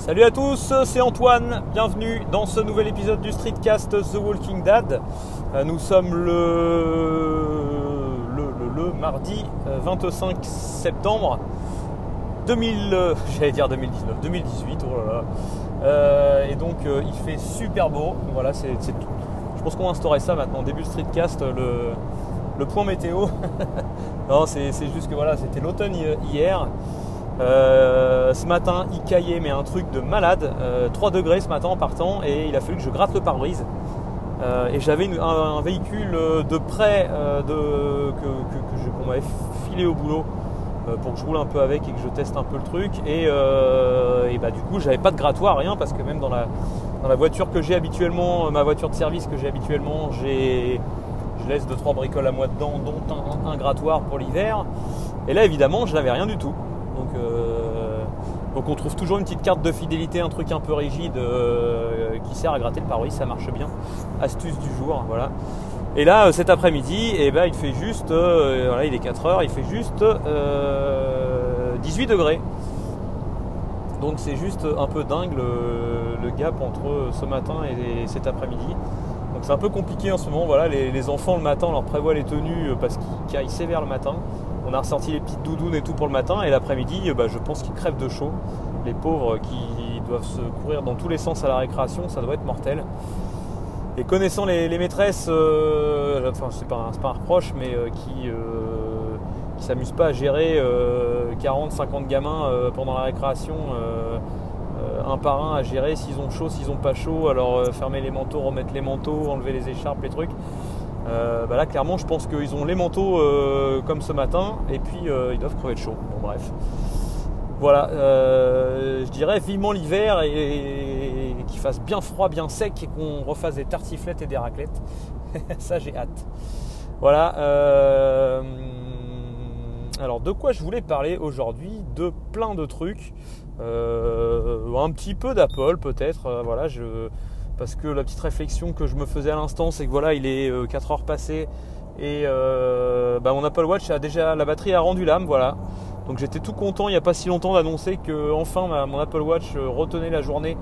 Salut à tous, c'est Antoine, bienvenue dans ce nouvel épisode du Streetcast The Walking Dead. Nous sommes le mardi 25 septembre 2018, oh là là. Et donc il fait super beau, voilà, c'est tout. Je pense qu'on va instaurer ça maintenant, début Streetcast, le point météo. Non, c'est juste que voilà, c'était l'automne hier. Ce matin il caillait mais un truc de malade, 3 degrés ce matin en partant, et il a fallu que je gratte le pare-brise, et j'avais un véhicule de prêt qu'on m'avait filé au boulot pour que je roule un peu avec et que je teste un peu le truc, et bah du coup j'avais pas de grattoir, rien, parce que même dans la voiture que j'ai habituellement, ma voiture de service que j'ai habituellement, je laisse 2-3 bricoles à moi dedans, dont un grattoir pour l'hiver, et là évidemment je n'avais rien du tout. Donc on trouve toujours une petite carte de fidélité, un truc un peu rigide qui sert à gratter le pare-brise, ça marche bien. Astuce du jour, voilà. Et là cet après-midi, eh ben, il fait juste, voilà, il est 4h, il fait juste 18 degrés. Donc c'est juste un peu dingue le gap entre ce matin et cet après-midi. Donc c'est un peu compliqué en ce moment, voilà, les enfants le matin on leur prévoit les tenues parce qu'ils caillent sévère le matin. On a ressorti les petites doudounes et tout pour le matin, et l'après-midi, bah, je pense qu'ils crèvent de chaud. Les pauvres qui doivent se courir dans tous les sens à la récréation, ça doit être mortel. Et connaissant les maîtresses, enfin c'est pas un reproche, mais qui s'amusent pas à gérer 40-50 gamins pendant la récréation, un par un à gérer s'ils ont chaud, s'ils ont pas chaud, alors fermer les manteaux, remettre les manteaux, enlever les écharpes, les trucs. Bah là clairement je pense qu'ils ont les manteaux comme ce matin, et puis ils doivent crever de chaud. Bon bref, voilà, je dirais vivement l'hiver, et qu'il fasse bien froid, bien sec, et qu'on refasse des tartiflettes et des raclettes. Ça j'ai hâte. Voilà, alors de quoi je voulais parler aujourd'hui? De plein de trucs, un petit peu d'Apple peut-être, voilà, parce que la petite réflexion que je me faisais à l'instant, c'est que voilà, il est 4 heures passées, et bah, mon Apple Watch a déjà, la batterie a rendu l'âme, voilà. Donc j'étais tout content il n'y a pas si longtemps d'annoncer que enfin mon Apple Watch retenait la journée,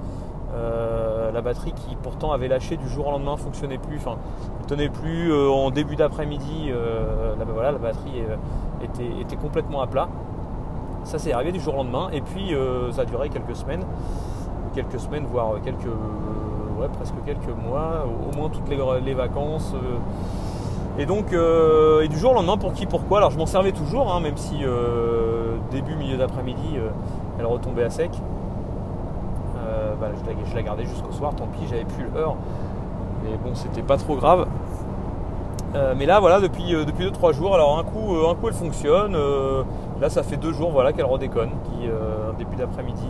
la batterie qui pourtant avait lâché du jour au lendemain, fonctionnait plus, enfin ne tenait plus, en début d'après-midi, là, bah, voilà, la batterie était complètement à plat. Ça c'est arrivé du jour au lendemain, et puis ça a duré quelques semaines, voire quelques... Ouais, presque quelques mois, au moins toutes les vacances, et donc et du jour au lendemain, pourquoi, alors je m'en servais toujours, hein, même si début milieu d'après-midi elle retombait à sec, bah, je la gardais jusqu'au soir, tant pis, j'avais plus l'heure, mais bon c'était pas trop grave, mais là voilà depuis 2-3 jours, alors un coup elle fonctionne, là ça fait 2 jours voilà qu'elle redéconne, qui début d'après-midi,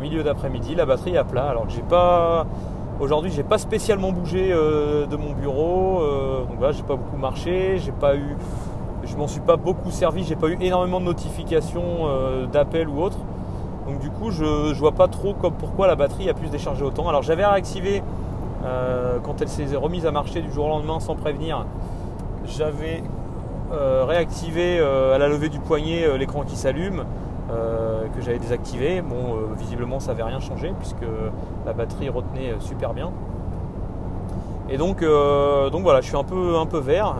milieu d'après-midi, la batterie à plat, alors que j'ai pas spécialement bougé de mon bureau, donc voilà, j'ai pas beaucoup marché, je m'en suis pas beaucoup servi, j'ai pas eu énormément de notifications d'appels ou autres, donc du coup je vois pas trop pourquoi la batterie a pu se décharger autant. Alors j'avais réactivé quand elle s'est remise à marcher du jour au lendemain sans prévenir, j'avais réactivé à la levée du poignet l'écran qui s'allume, que j'avais désactivé. Bon, visiblement ça n'avait rien changé puisque la batterie retenait super bien, et donc voilà, je suis un peu vert,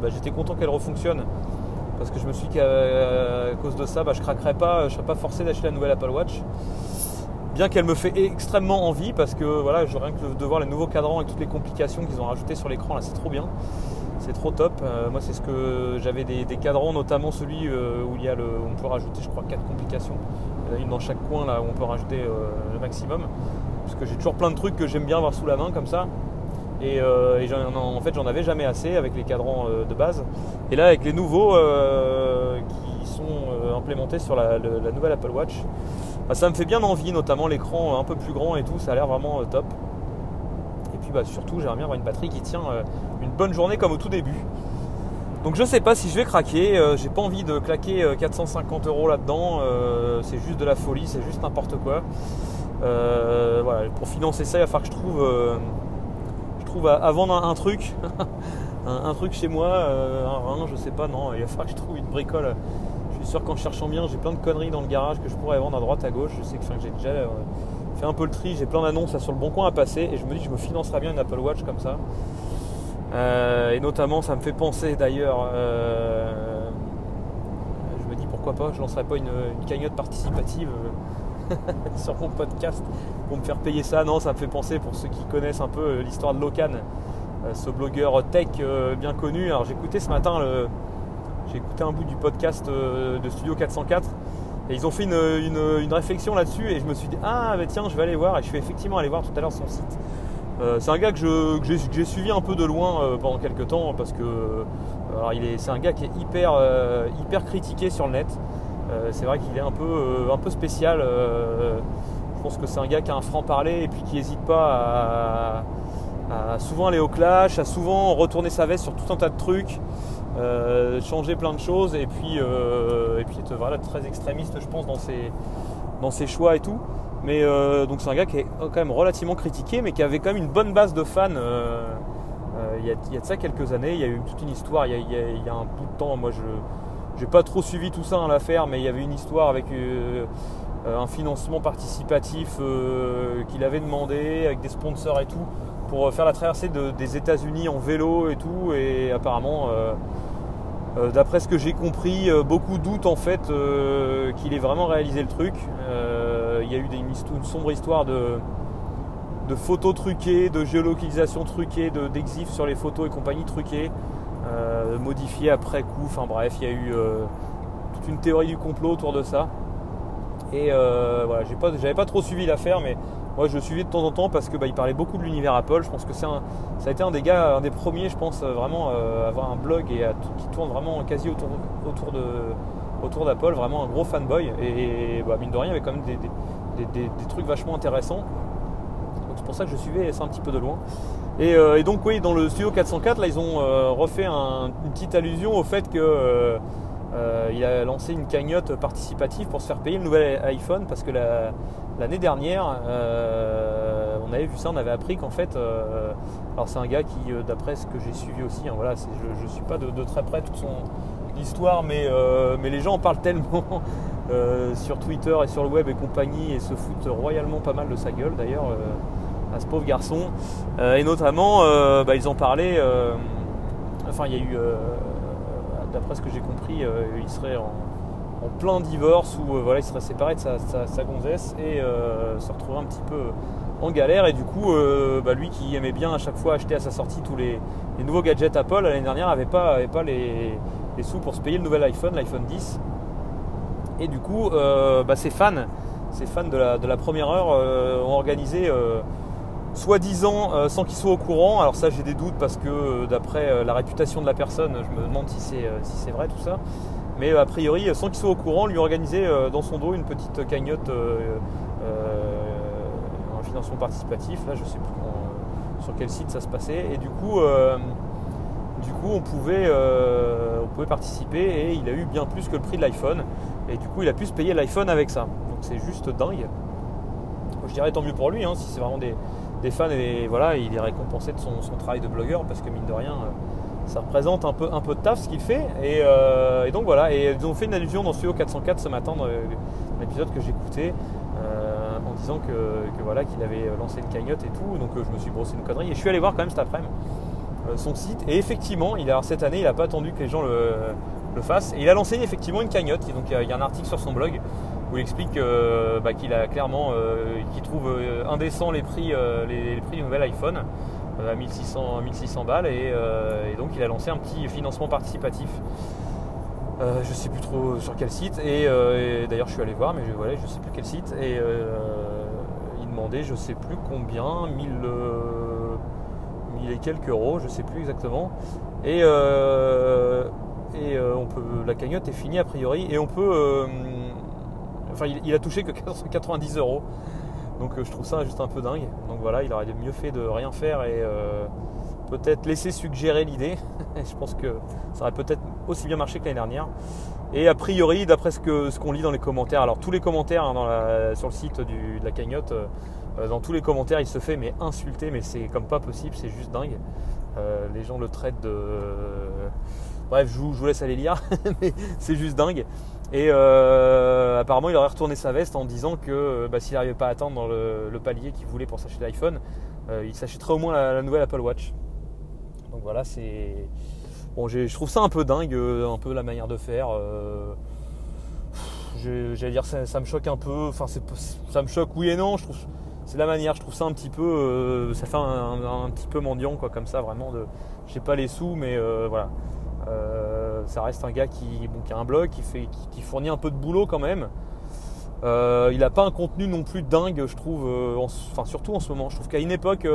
bah, j'étais content qu'elle refonctionne parce que je me suis dit qu'à cause de ça, bah, je craquerais pas, je serais pas forcé d'acheter la nouvelle Apple Watch, bien qu'elle me fait extrêmement envie, parce que voilà, rien que de voir les nouveaux cadrans et toutes les complications qu'ils ont rajoutées sur l'écran là, c'est trop bien, c'est trop top. Moi c'est ce que j'avais, des cadrans, notamment celui où il y a on peut rajouter je crois 4 complications, il y en a une dans chaque coin là où on peut rajouter le maximum, parce que j'ai toujours plein de trucs que j'aime bien avoir sous la main comme ça, et en fait j'en avais jamais assez avec les cadrans de base, et là avec les nouveaux qui sont implémentés sur la nouvelle Apple Watch, bah, ça me fait bien envie, notamment l'écran un peu plus grand et tout, ça a l'air vraiment top. Bah, surtout j'aimerais bien avoir une batterie qui tient une bonne journée comme au tout début, donc je sais pas si je vais craquer, j'ai pas envie de claquer 450€ là-dedans, c'est juste de la folie, c'est juste n'importe quoi, voilà, pour financer ça il va falloir que je trouve à vendre un truc, un truc chez moi, un rein, je sais pas, non, il va falloir que je trouve une bricole, suis sûr qu'en cherchant bien, j'ai plein de conneries dans le garage que je pourrais vendre à droite, à gauche. Je sais que, j'ai déjà fait un peu le tri, j'ai plein d'annonces sur le bon coin à passer et je me dis que je me financerai bien une Apple Watch comme ça. Et notamment, ça me fait penser d'ailleurs, je me dis pourquoi pas, je lancerai pas une cagnotte participative sur mon podcast pour me faire payer ça. Non, ça me fait penser, pour ceux qui connaissent un peu l'histoire de Lokan, ce blogueur tech bien connu. Alors j'écoutais ce matin, j'ai écouté un bout du podcast de Studio 404 et ils ont fait une réflexion là-dessus et je me suis dit ah bah tiens, je vais aller voir, et je suis effectivement allé voir tout à l'heure son site. C'est un gars que j'ai suivi un peu de loin pendant quelques temps parce que alors c'est un gars qui est hyper critiqué sur le net. C'est vrai qu'il est un peu spécial. Je pense que c'est un gars qui a un franc-parler et puis qui n'hésite pas à souvent aller au clash, à souvent retourner sa veste sur tout un tas de trucs, changer plein de choses et puis être voilà, très extrémiste je pense dans ses choix et tout. Mais donc c'est un gars qui est quand même relativement critiqué, mais qui avait quand même une bonne base de fans. Il y a de ça quelques années, il y a eu toute une histoire. Il y a un bout de temps, moi j'ai pas trop suivi tout ça à l'affaire, mais il y avait une histoire avec un financement participatif qu'il avait demandé avec des sponsors et tout pour faire la traversée des États-Unis en vélo et tout. Et apparemment, d'après ce que j'ai compris, beaucoup doutent en fait qu'il ait vraiment réalisé le truc. Il y a eu une sombre histoire de photos truquées, de géolocalisation truquée, d'exif sur les photos et compagnie truquées, modifiées après coup. Enfin bref, il y a eu toute une théorie du complot autour de ça. Et voilà, j'avais pas trop suivi l'affaire, mais moi je le suivais de temps en temps parce que il parlait beaucoup de l'univers Apple. Je pense que ça a été un des premiers, je pense, vraiment à avoir un blog et qui tourne vraiment quasi autour d'Apple, vraiment un gros fanboy. Et mine de rien, il y avait quand même des trucs vachement intéressants. Donc c'est pour ça que je suivais ça un petit peu de loin. Et donc oui, dans le Studio 404, là ils ont refait une petite allusion au fait que il a lancé une cagnotte participative pour se faire payer le nouvel iPhone, parce que l'année dernière on avait vu ça, on avait appris qu'en fait alors c'est un gars qui, d'après ce que j'ai suivi aussi, hein, voilà, je ne suis pas de très près toute son histoire, mais les gens en parlent tellement sur Twitter et sur le web et compagnie, et se foutent royalement pas mal de sa gueule d'ailleurs à ce pauvre garçon, et notamment ils en parlaient, enfin il y a eu d'après ce que j'ai compris, il serait en plein divorce, ou voilà, il serait séparé de sa gonzesse et se retrouver un petit peu en galère. Et du coup, lui qui aimait bien à chaque fois acheter à sa sortie tous les nouveaux gadgets Apple, l'année dernière n'avait pas les sous pour se payer le nouvel iPhone, l'iPhone 10. Et du coup, ses fans de la première heure ont organisé soi-disant, sans qu'il soit au courant. Alors ça, j'ai des doutes parce que d'après la réputation de la personne, je me demande si c'est vrai tout ça. Mais a priori, sans qu'il soit au courant, lui organiser dans son dos une petite cagnotte, un financement participatif. Là, je sais plus sur quel site ça se passait. Et du coup, on pouvait participer, et il a eu bien plus que le prix de l'iPhone. Et du coup, il a pu se payer l'iPhone avec ça. Donc c'est juste dingue. Je dirais tant mieux pour lui, hein, si c'est vraiment des fans, et voilà, il est récompensé de son travail de blogueur, parce que mine de rien ça représente un peu de taf ce qu'il fait, et donc voilà. Et ils ont fait une allusion dans Studio 404 ce matin, dans l'épisode que j'écoutais, en disant que voilà, qu'il avait lancé une cagnotte et tout. Donc je me suis brossé une connerie et je suis allé voir quand même cet après-midi son site, et effectivement cette année il n'a pas attendu que les gens le fassent, et il a lancé effectivement une cagnotte. Et donc il y a un article sur son blog où il explique qu'il a clairement, qu'il trouve indécent les prix du nouvel iPhone à 1600 balles, et donc il a lancé un petit financement participatif. Je sais plus trop sur quel site, et d'ailleurs je suis allé voir, mais je sais plus quel site, et il demandait je sais plus combien, 1000 et quelques euros, je sais plus exactement. Et la cagnotte est finie a priori, et on peut enfin, il a touché que 90 euros. Donc je trouve ça juste un peu dingue. Donc voilà, il aurait mieux fait de rien faire et peut-être laisser suggérer l'idée. Je pense que ça aurait peut-être aussi bien marché que l'année dernière. Et a priori, d'après ce qu'on lit dans les commentaires, alors tous les commentaires, hein, sur le site de la cagnotte, dans tous les commentaires, il se fait insulter, mais c'est comme pas possible, c'est juste dingue. Les gens le traitent de... Bref, je vous laisse aller lire, mais c'est juste dingue. Et apparemment, il aurait retourné sa veste en disant que s'il n'arrivait pas à atteindre le palier qu'il voulait pour s'acheter l'iPhone, il s'achèterait au moins la nouvelle Apple Watch. Donc voilà, c'est... Bon, je trouve ça un peu dingue, un peu la manière de faire. J'allais dire, ça me choque un peu. Enfin, ça me choque oui et non. Je trouve, c'est la manière, je trouve ça un petit peu... ça fait un petit peu mendiant, quoi, comme ça, vraiment. Je n'ai pas les sous, mais voilà. Ça reste un gars qui a un blog, qui fournit un peu de boulot quand même. Il n'a pas un contenu non plus dingue, je trouve, surtout en ce moment. Je trouve qu'à une époque,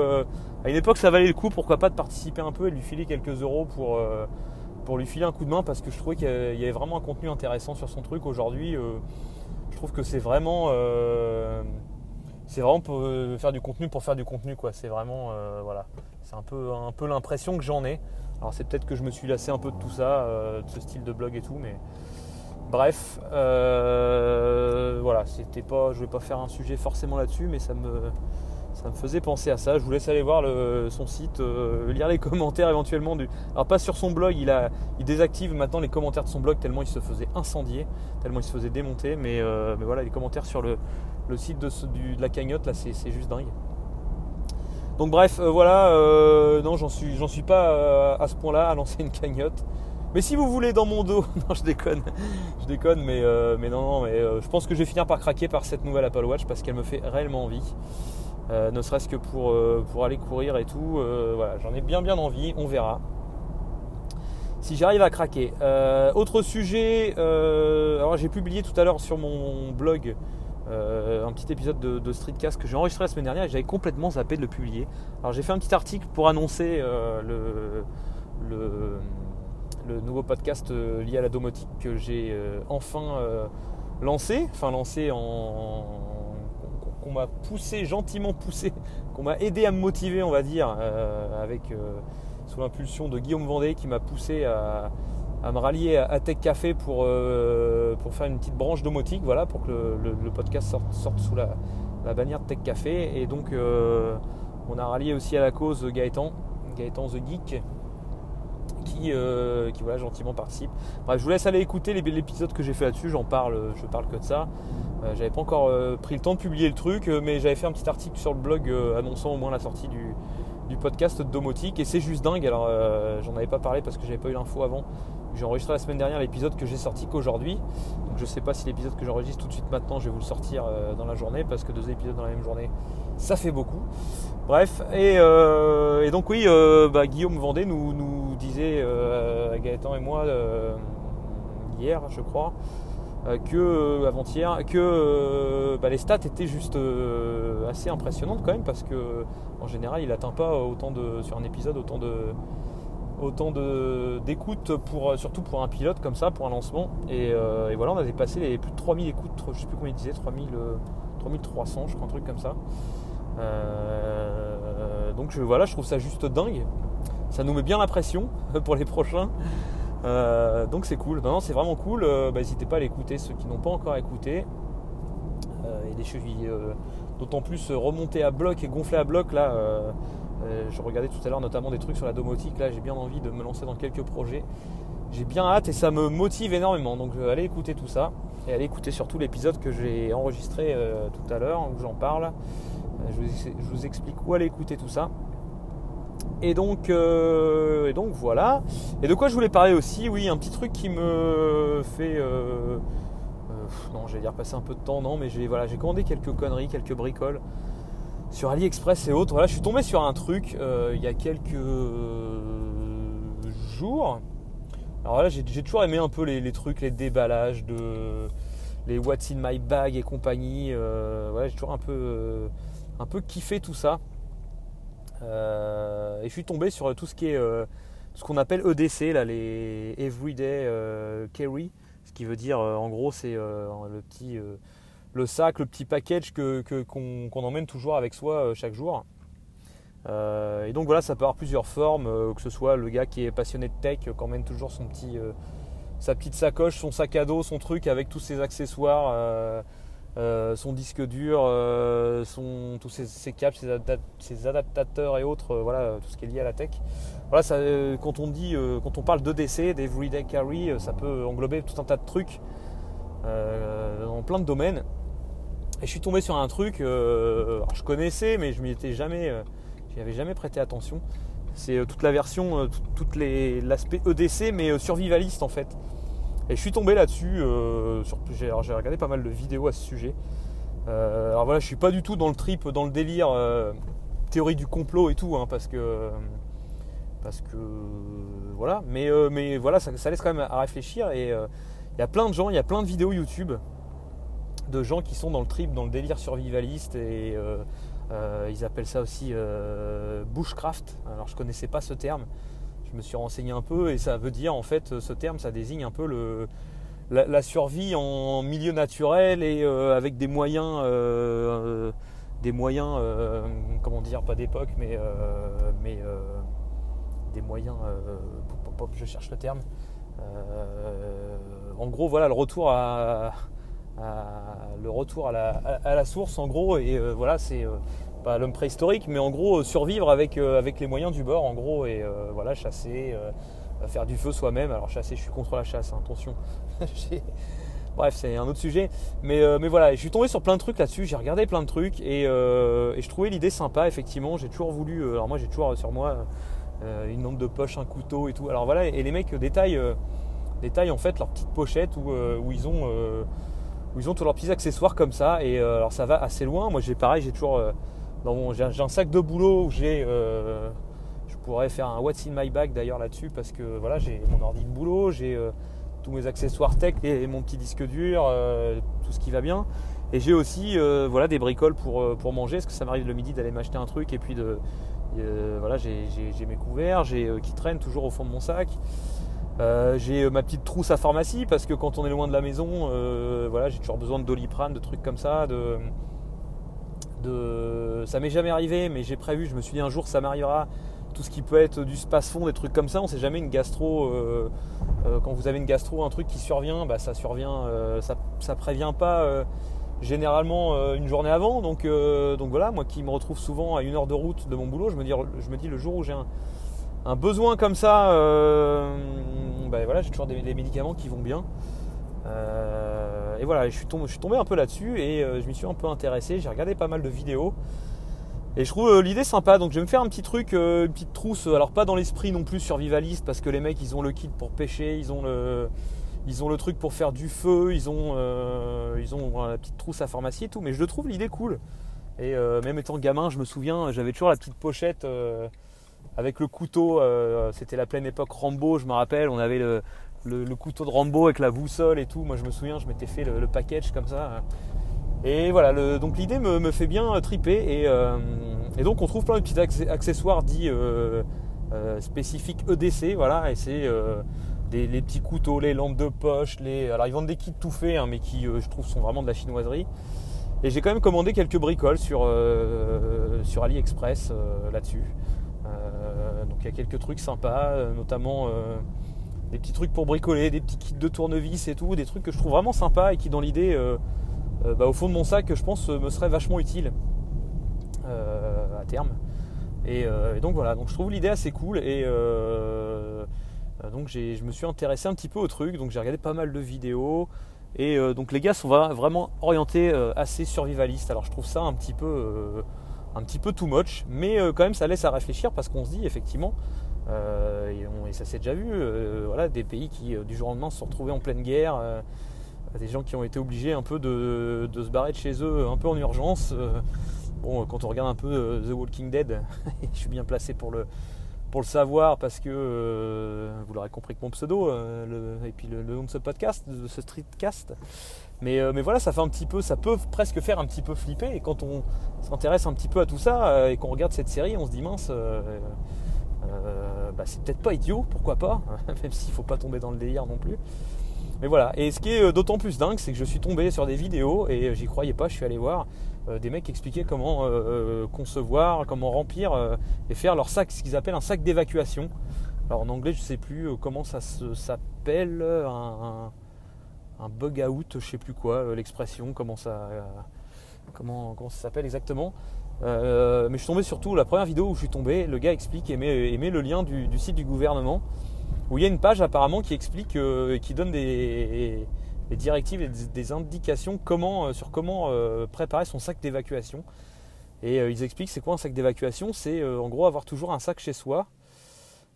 ça valait le coup, pourquoi pas, de participer un peu et de lui filer quelques euros pour lui filer un coup de main, parce que je trouvais qu'il y avait vraiment un contenu intéressant sur son truc. Aujourd'hui, je trouve que c'est vraiment pour faire du contenu pour faire du contenu, quoi. C'est vraiment voilà, c'est un peu l'impression que j'en ai. Alors c'est peut-être que je me suis lassé un peu de tout ça, de ce style de blog et tout, mais bref, voilà, je vais pas faire un sujet forcément là-dessus, mais ça me faisait penser à ça. Je vous laisse aller voir son site, lire les commentaires éventuellement. Alors pas sur son blog, il désactive maintenant les commentaires de son blog tellement il se faisait incendier, tellement il se faisait démonter, mais voilà, les commentaires sur le site de la cagnotte, là, c'est juste dingue. Donc bref, voilà, non, j'en suis pas à ce point-là à lancer une cagnotte. Mais si vous voulez, dans mon dos, non, je déconne, mais je pense que je vais finir par craquer par cette nouvelle Apple Watch parce qu'elle me fait réellement envie, ne serait-ce que pour aller courir et tout. Voilà, j'en ai bien envie, on verra si j'arrive à craquer. Autre sujet, alors j'ai publié tout à l'heure sur mon blog. Un petit épisode de Streetcast que j'ai enregistré la semaine dernière et j'avais complètement zappé de le publier. Alors j'ai fait un petit article pour annoncer le nouveau podcast lié à la domotique que j'ai qu'on m'a gentiment poussé, qu'on m'a aidé à me motiver, on va dire, sous l'impulsion de Guillaume Vendé qui m'a poussé à me rallier à Tech Café pour faire une petite branche domotique, voilà, pour que le podcast sorte sous la bannière de Tech Café. Et donc on a rallié aussi à la cause Gaëtan The Geek qui voilà, gentiment participe. Bref, je vous laisse aller écouter l'épisode que j'ai fait là-dessus, je parle que de ça. J'avais pas encore pris le temps de publier le truc, mais j'avais fait un petit article sur le blog annonçant au moins la sortie du podcast de Domotique, et c'est juste dingue. Alors j'en avais pas parlé parce que j'avais pas eu l'info avant. J'ai enregistré la semaine dernière l'épisode que j'ai sorti qu'aujourd'hui, donc je sais pas si l'épisode que j'enregistre tout de suite maintenant je vais vous le sortir dans la journée, parce que 2 épisodes dans la même journée ça fait beaucoup. Bref, et donc oui, Guillaume Vendée nous disait à Gaëtan et moi hier, je crois, avant-hier, que les stats étaient juste assez impressionnantes quand même, parce que en général il n'atteint pas autant d'écoutes, surtout pour un pilote comme ça, pour un lancement. Et voilà, on a dépassé les plus de 3000 écoutes, je sais plus combien il disait, 3300 je crois, un truc comme ça. Donc voilà, je trouve ça juste dingue, ça nous met bien la pression pour les prochains. Donc c'est cool, non, c'est vraiment cool. N'hésitez pas à l'écouter, ceux qui n'ont pas encore écouté. Et je suis d'autant plus remonté à bloc et gonflé à bloc là. Je regardais tout à l'heure notamment des trucs sur la domotique, là j'ai bien envie de me lancer dans quelques projets, j'ai bien hâte et ça me motive énormément. Donc allez écouter tout ça, et allez écouter surtout l'épisode que j'ai enregistré tout à l'heure où j'en parle. Je vous explique où aller écouter tout ça. Et donc voilà. Et de quoi je voulais parler aussi, oui, un petit truc qui me fait passer un peu de temps, non, mais j'ai commandé quelques conneries, quelques bricoles sur AliExpress et autres. Voilà, je suis tombé sur un truc il y a quelques jours. Alors là, j'ai toujours aimé un peu les trucs, les déballages, les What's in my bag et compagnie. Voilà, j'ai toujours un peu kiffé tout ça. Et je suis tombé sur tout ce qui est ce qu'on appelle EDC, là, les Everyday Carry, ce qui veut dire en gros c'est le sac, le petit package qu'on emmène toujours avec soi chaque jour. Et donc voilà, ça peut avoir plusieurs formes, que ce soit le gars qui est passionné de tech, qui emmène toujours sa petite sacoche, son sac à dos, son truc avec tous ses accessoires, son disque dur, tous ses câbles, ses adaptateurs et autres, voilà, tout ce qui est lié à la tech. Voilà, ça, quand on parle d'EDC, d'Everyday Carry, ça peut englober tout un tas de trucs. dans plein de domaines. Et je suis tombé sur un truc, alors je connaissais, mais je m'y étais jamais, j'y avais jamais prêté attention. C'est toute la version, l'aspect EDC, mais survivaliste en fait. Et je suis tombé là-dessus, j'ai regardé pas mal de vidéos à ce sujet. Alors voilà, je suis pas du tout dans le trip, dans le délire théorie du complot et tout, hein, parce que voilà. Mais voilà, ça laisse quand même à réfléchir. Et il y a plein de gens, il y a plein de vidéos YouTube de gens qui sont dans le trip, dans le délire survivaliste, et ils appellent ça aussi bushcraft. Alors je connaissais pas ce terme. Je me suis renseigné un peu et ça veut dire, en fait, ce terme, ça désigne un peu la survie en milieu naturel et avec des moyens, comment dire, pas d'époque, mais des moyens, je cherche le terme. En gros, voilà, le retour à la source, en gros, et voilà, c'est pas l'homme préhistorique, mais en gros survivre avec les moyens du bord, en gros, et voilà, chasser, faire du feu soi-même. Alors chasser, je suis contre la chasse, hein, attention. Bref, c'est un autre sujet, mais voilà, je suis tombé sur plein de trucs là-dessus, j'ai regardé plein de trucs, et je trouvais l'idée sympa, effectivement. J'ai toujours voulu, alors moi j'ai toujours sur moi une lampe de poche, un couteau et tout, alors voilà, et les mecs détaillent en fait leur petite pochette où ils ont tous leurs petits accessoires comme ça, et alors ça va assez loin. Moi j'ai pareil, j'ai toujours... j'ai un sac de boulot où je pourrais faire un What's in my bag d'ailleurs là-dessus, parce que voilà, j'ai mon ordi de boulot, j'ai tous mes accessoires tech et mon petit disque dur, tout ce qui va bien. Et j'ai aussi voilà, des bricoles pour manger, parce que ça m'arrive le midi d'aller m'acheter un truc, et puis voilà, j'ai mes couverts qui traînent toujours au fond de mon sac. J'ai ma petite trousse à pharmacie, parce que quand on est loin de la maison, voilà, j'ai toujours besoin de Doliprane, de trucs comme ça, ça m'est jamais arrivé, mais j'ai prévu, je me suis dit un jour ça m'arrivera, tout ce qui peut être du space-fond, des trucs comme ça, on sait jamais, une gastro, quand vous avez une gastro, un truc qui survient, bah ça survient, ça prévient pas généralement une journée avant, donc voilà, moi qui me retrouve souvent à une heure de route de mon boulot, je me dis le jour où j'ai un besoin comme ça, bah voilà, j'ai toujours des médicaments qui vont bien. Et voilà, je suis tombé un peu là-dessus, et je m'y suis un peu intéressé, j'ai regardé pas mal de vidéos et je trouve l'idée sympa. Donc je vais me faire un petit truc, une petite trousse, alors pas dans l'esprit non plus survivaliste, parce que les mecs ils ont le kit pour pêcher, ils ont le truc pour faire du feu, ils ont la petite trousse à pharmacie et tout, mais je trouve l'idée cool. Et même étant gamin, je me souviens, j'avais toujours la petite pochette avec le couteau, c'était la pleine époque Rambo, je me rappelle, on avait le couteau de Rambo avec la boussole et tout. Moi je me souviens, je m'étais fait le package comme ça, et voilà, donc l'idée me fait bien triper, et donc on trouve plein de petits accessoires dits spécifiques EDC, voilà, et c'est les petits couteaux, les lampes de poche, alors ils vendent des kits tout faits, hein, mais qui je trouve sont vraiment de la chinoiserie. Et j'ai quand même commandé quelques bricoles sur AliExpress là-dessus, donc il y a quelques trucs sympas, notamment des petits trucs pour bricoler, des petits kits de tournevis et tout, des trucs que je trouve vraiment sympas et qui, dans l'idée, au fond de mon sac, je pense, me serait vachement utile à terme. Et donc voilà, donc je trouve l'idée assez cool, et donc je me suis intéressé un petit peu au truc, donc j'ai regardé pas mal de vidéos, et donc les gars sont vraiment orientés assez survivaliste. Alors je trouve ça un petit peu too much, mais quand même ça laisse à réfléchir, parce qu'on se dit effectivement, et ça s'est déjà vu, voilà, des pays qui du jour au lendemain se sont retrouvés en pleine guerre, des gens qui ont été obligés un peu de se barrer de chez eux un peu en urgence. Bon, quand on regarde un peu The Walking Dead, je suis bien placé pour le savoir, parce que vous l'aurez compris que mon pseudo, et puis le nom de ce podcast, de ce Streetcast, mais voilà, ça fait un petit peu, ça peut presque faire un petit peu flipper, et quand on s'intéresse un petit peu à tout ça, et qu'on regarde cette série, on se dit mince, bah c'est peut-être pas idiot, pourquoi pas, même s'il faut pas tomber dans le délire non plus, mais voilà. Et ce qui est d'autant plus dingue, c'est que je suis tombé sur des vidéos, et j'y croyais pas, je suis allé voir des mecs expliquer comment concevoir, comment remplir et faire leur sac, ce qu'ils appellent un sac d'évacuation. Alors en anglais je sais plus comment ça s'appelle, un bug out, je sais plus quoi, l'expression, comment ça s'appelle exactement. Mais je suis tombé, surtout la première vidéo où je suis tombé, le gars explique et met le lien du site du gouvernement, où il y a une page apparemment qui explique, qui donne des directives et des indications sur comment préparer son sac d'évacuation. Et ils expliquent c'est quoi un sac d'évacuation. C'est en gros avoir toujours un sac chez soi,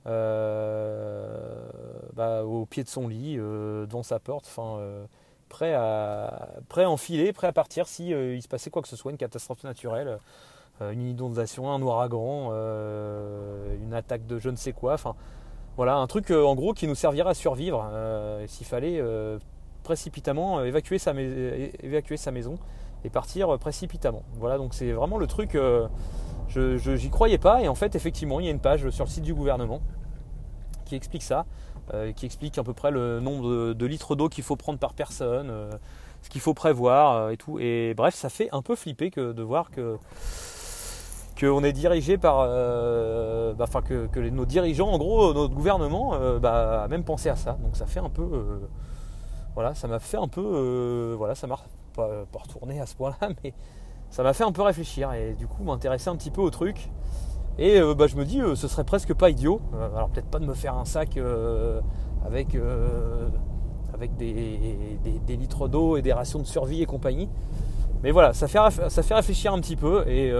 au pied de son lit, dans sa porte, prêt à enfiler, prêt à partir si il se passait quoi que ce soit, une catastrophe naturelle, une inondation, un ouragan, une attaque de je ne sais quoi, voilà, un truc en gros qui nous servira à survivre s'il fallait précipitamment évacuer sa maison et partir précipitamment. Voilà, donc c'est vraiment le truc, je j'y croyais pas, et en fait effectivement il y a une page sur le site du gouvernement qui explique ça, qui explique à peu près le nombre de litres d'eau qu'il faut prendre par personne, ce qu'il faut prévoir et tout. Et bref, ça fait un peu flipper de voir qu'on est dirigé par... que nos dirigeants, en gros, notre gouvernement, a même pensé à ça. Donc ça fait un peu... ça m'a fait un peu... ça m'a pas retourné à ce point-là, mais ça m'a fait un peu réfléchir et du coup m'intéresser un petit peu au truc. Et je me dis, ce serait presque pas idiot. Alors peut-être pas de me faire un sac avec des litres d'eau et des rations de survie et compagnie. Mais voilà, ça fait réfléchir un petit peu. Et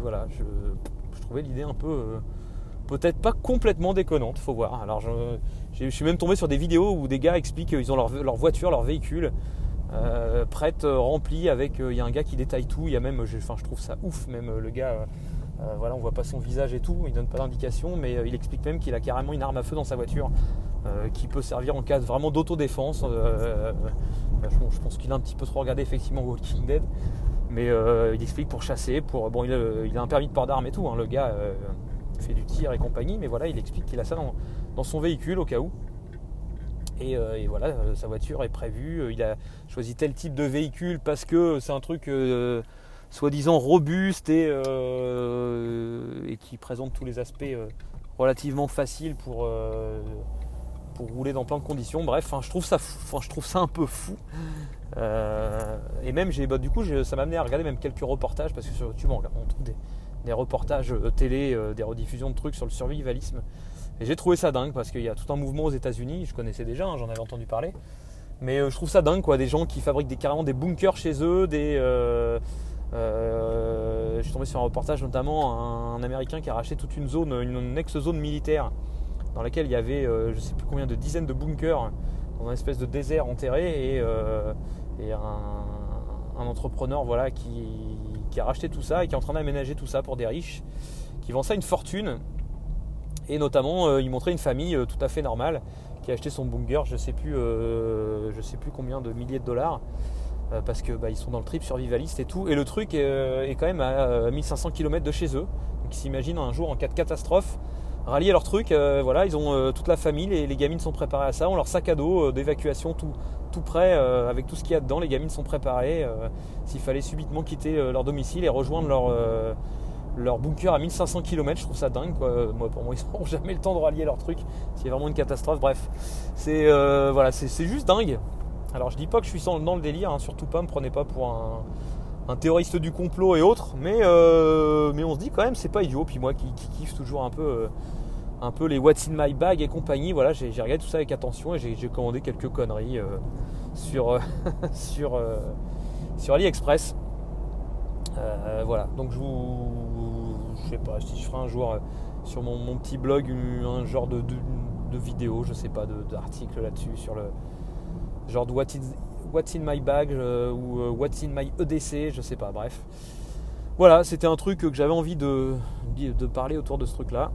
voilà, je trouvais l'idée un peu... peut-être pas complètement déconnante, faut voir. Alors je suis même tombé sur des vidéos où des gars expliquent qu'ils ont leur voiture, leur véhicule prête, remplie avec... il y a un gars qui détaille tout. Il y a même... je trouve ça ouf, même le gars... on voit pas son visage et tout, il donne pas d'indication, mais il explique même qu'il a carrément une arme à feu dans sa voiture qui peut servir en cas vraiment d'autodéfense. Je pense qu'il a un petit peu trop regardé effectivement Walking Dead, mais il explique pour chasser, il a un permis de port d'armes et tout, hein, le gars fait du tir et compagnie, mais voilà, il explique qu'il a ça dans son véhicule au cas où. Et voilà, sa voiture est prévue, il a choisi tel type de véhicule parce que c'est un truc... soi-disant robuste et qui présente tous les aspects relativement faciles pour rouler dans plein de conditions. Bref, je trouve ça un peu fou. Et même, ça m'a amené à regarder même quelques reportages, parce que sur YouTube, on trouve des reportages télé, des rediffusions de trucs sur le survivalisme. Et j'ai trouvé ça dingue, parce qu'il y a tout un mouvement aux États-Unis, je connaissais déjà, hein, j'en avais entendu parler. Mais je trouve ça dingue, quoi, des gens qui fabriquent carrément des bunkers chez eux, je suis tombé sur un reportage, notamment un Américain qui a racheté toute une zone, une ex-zone militaire dans laquelle il y avait je ne sais plus combien de dizaines de bunkers dans une espèce de désert enterré, et un entrepreneur, voilà, qui a racheté tout ça et qui est en train d'aménager tout ça pour des riches, qui vend ça une fortune. Et notamment il montrait une famille tout à fait normale qui a acheté son bunker, je ne sais plus combien de milliers de dollars, parce que ils sont dans le trip survivaliste et tout, et le truc est quand même à 1500 km de chez eux, donc ils s'imaginent un jour en cas de catastrophe rallier leur truc. Ils ont toute la famille, les gamines sont préparées à ça, ont leur sac à dos d'évacuation tout prêt, avec tout ce qu'il y a dedans. Les gamines sont préparées s'il fallait subitement quitter leur domicile et rejoindre leur bunker à 1500 km, je trouve ça dingue, quoi. Pour moi, ils n'auront jamais le temps de rallier leur truc s'il y a vraiment une catastrophe. Bref, c'est juste dingue. Alors je dis pas que je suis dans le délire, hein, surtout pas, me prenez pas pour un théoriste du complot et autres, mais on se dit quand même c'est pas idiot. Puis moi qui kiffe toujours un peu les what's in my bag et compagnie, voilà, j'ai regardé tout ça avec attention et j'ai commandé quelques conneries sur AliExpress. Voilà, donc je sais pas si je ferai un jour sur mon petit blog un genre de vidéo, je sais pas, d'article là-dessus sur le... genre de what's in my bag ou what's in my EDC, je sais pas, bref. Voilà, c'était un truc que j'avais envie de parler autour de ce truc-là.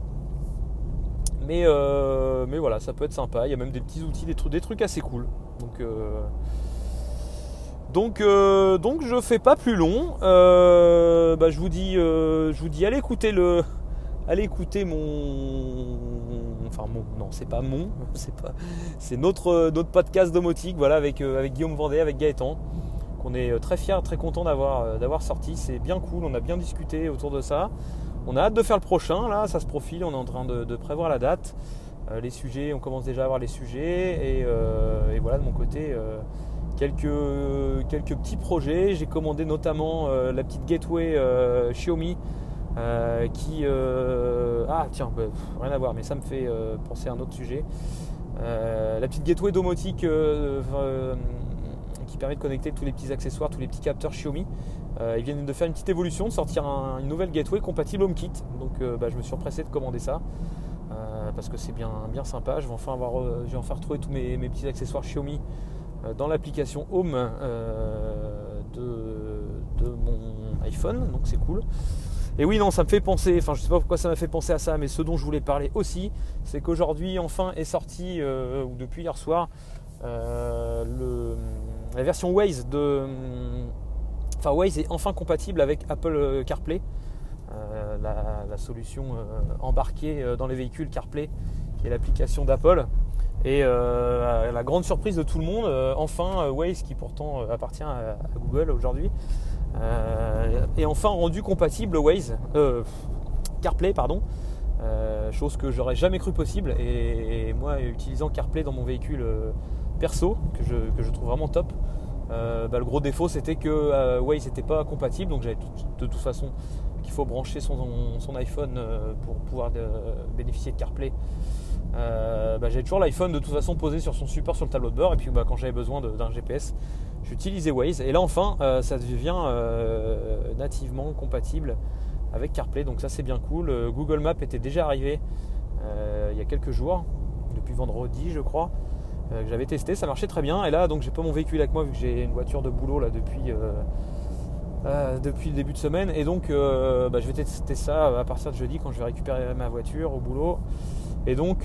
Mais voilà, ça peut être sympa. Il y a même des petits outils, des trucs assez cool. Donc je fais pas plus long. Je vous dis, allez écouter c'est notre podcast Domotique, voilà, avec Guillaume Vendé, avec Gaëtan, qu'on est très fiers, très contents d'avoir sorti. C'est bien cool, on a bien discuté autour de ça. On a hâte de faire le prochain, là, ça se profile, on est en train de prévoir la date, les sujets, on commence déjà à avoir les sujets, et voilà, de mon côté, quelques petits projets. J'ai commandé notamment la petite gateway Xiaomi, rien à voir, mais ça me fait penser à un autre sujet. La petite gateway domotique qui permet de connecter tous les petits accessoires, tous les petits capteurs Xiaomi. Ils viennent de faire une petite évolution, de sortir une nouvelle gateway compatible HomeKit. Donc je me suis empressé de commander ça parce que c'est bien sympa. Je vais enfin retrouver tous mes petits accessoires Xiaomi dans l'application Home de mon iPhone. Donc c'est cool. Et oui, non, ça me fait penser, je sais pas pourquoi ça m'a fait penser à ça, mais ce dont je voulais parler aussi, c'est qu'aujourd'hui, enfin, est sorti, ou depuis hier soir, la version Waze Waze est enfin compatible avec Apple CarPlay, la solution embarquée dans les véhicules CarPlay, qui est l'application d'Apple. Et à la grande surprise de tout le monde, Waze, qui pourtant appartient à Google aujourd'hui, est enfin rendu compatible Waze, CarPlay, chose que j'aurais jamais cru possible. Et moi, utilisant CarPlay dans mon véhicule perso, que je trouve vraiment top, le gros défaut c'était que Waze n'était pas compatible, donc j'avais de toute façon qu'il faut brancher son iPhone pour pouvoir bénéficier de CarPlay. J'ai toujours l'iPhone de toute façon posé sur son support sur le tableau de bord, et puis quand j'avais besoin d'un GPS, j'utilisais Waze, et là enfin ça devient nativement compatible avec CarPlay, donc ça c'est bien cool. Google Maps était déjà arrivé il y a quelques jours, depuis vendredi je crois, que j'avais testé, ça marchait très bien. Et là donc j'ai pas mon véhicule avec moi vu que j'ai une voiture de boulot là depuis le début de semaine, et donc je vais tester ça à partir de jeudi quand je vais récupérer ma voiture au boulot. Et donc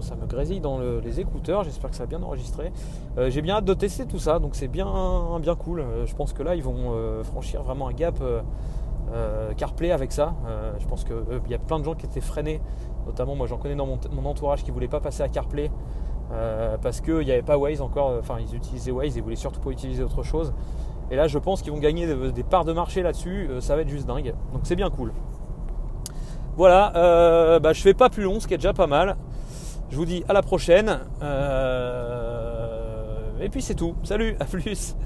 ça me grésille dans les écouteurs, j'espère que ça va bien enregistrer. J'ai bien hâte de tester tout ça, donc c'est bien cool. Je pense que là ils vont franchir vraiment un gap CarPlay avec ça. Je pense qu'il y a plein de gens qui étaient freinés, notamment moi j'en connais dans mon entourage, qui ne voulaient pas passer à CarPlay parce qu'il n'y avait pas Waze encore, ils utilisaient Waze et voulaient surtout pas utiliser autre chose. Et là je pense qu'ils vont gagner des parts de marché là-dessus, ça va être juste dingue, donc c'est bien cool. Voilà, je fais pas plus long, ce qui est déjà pas mal. Je vous dis à la prochaine. Et puis c'est tout. Salut, à plus.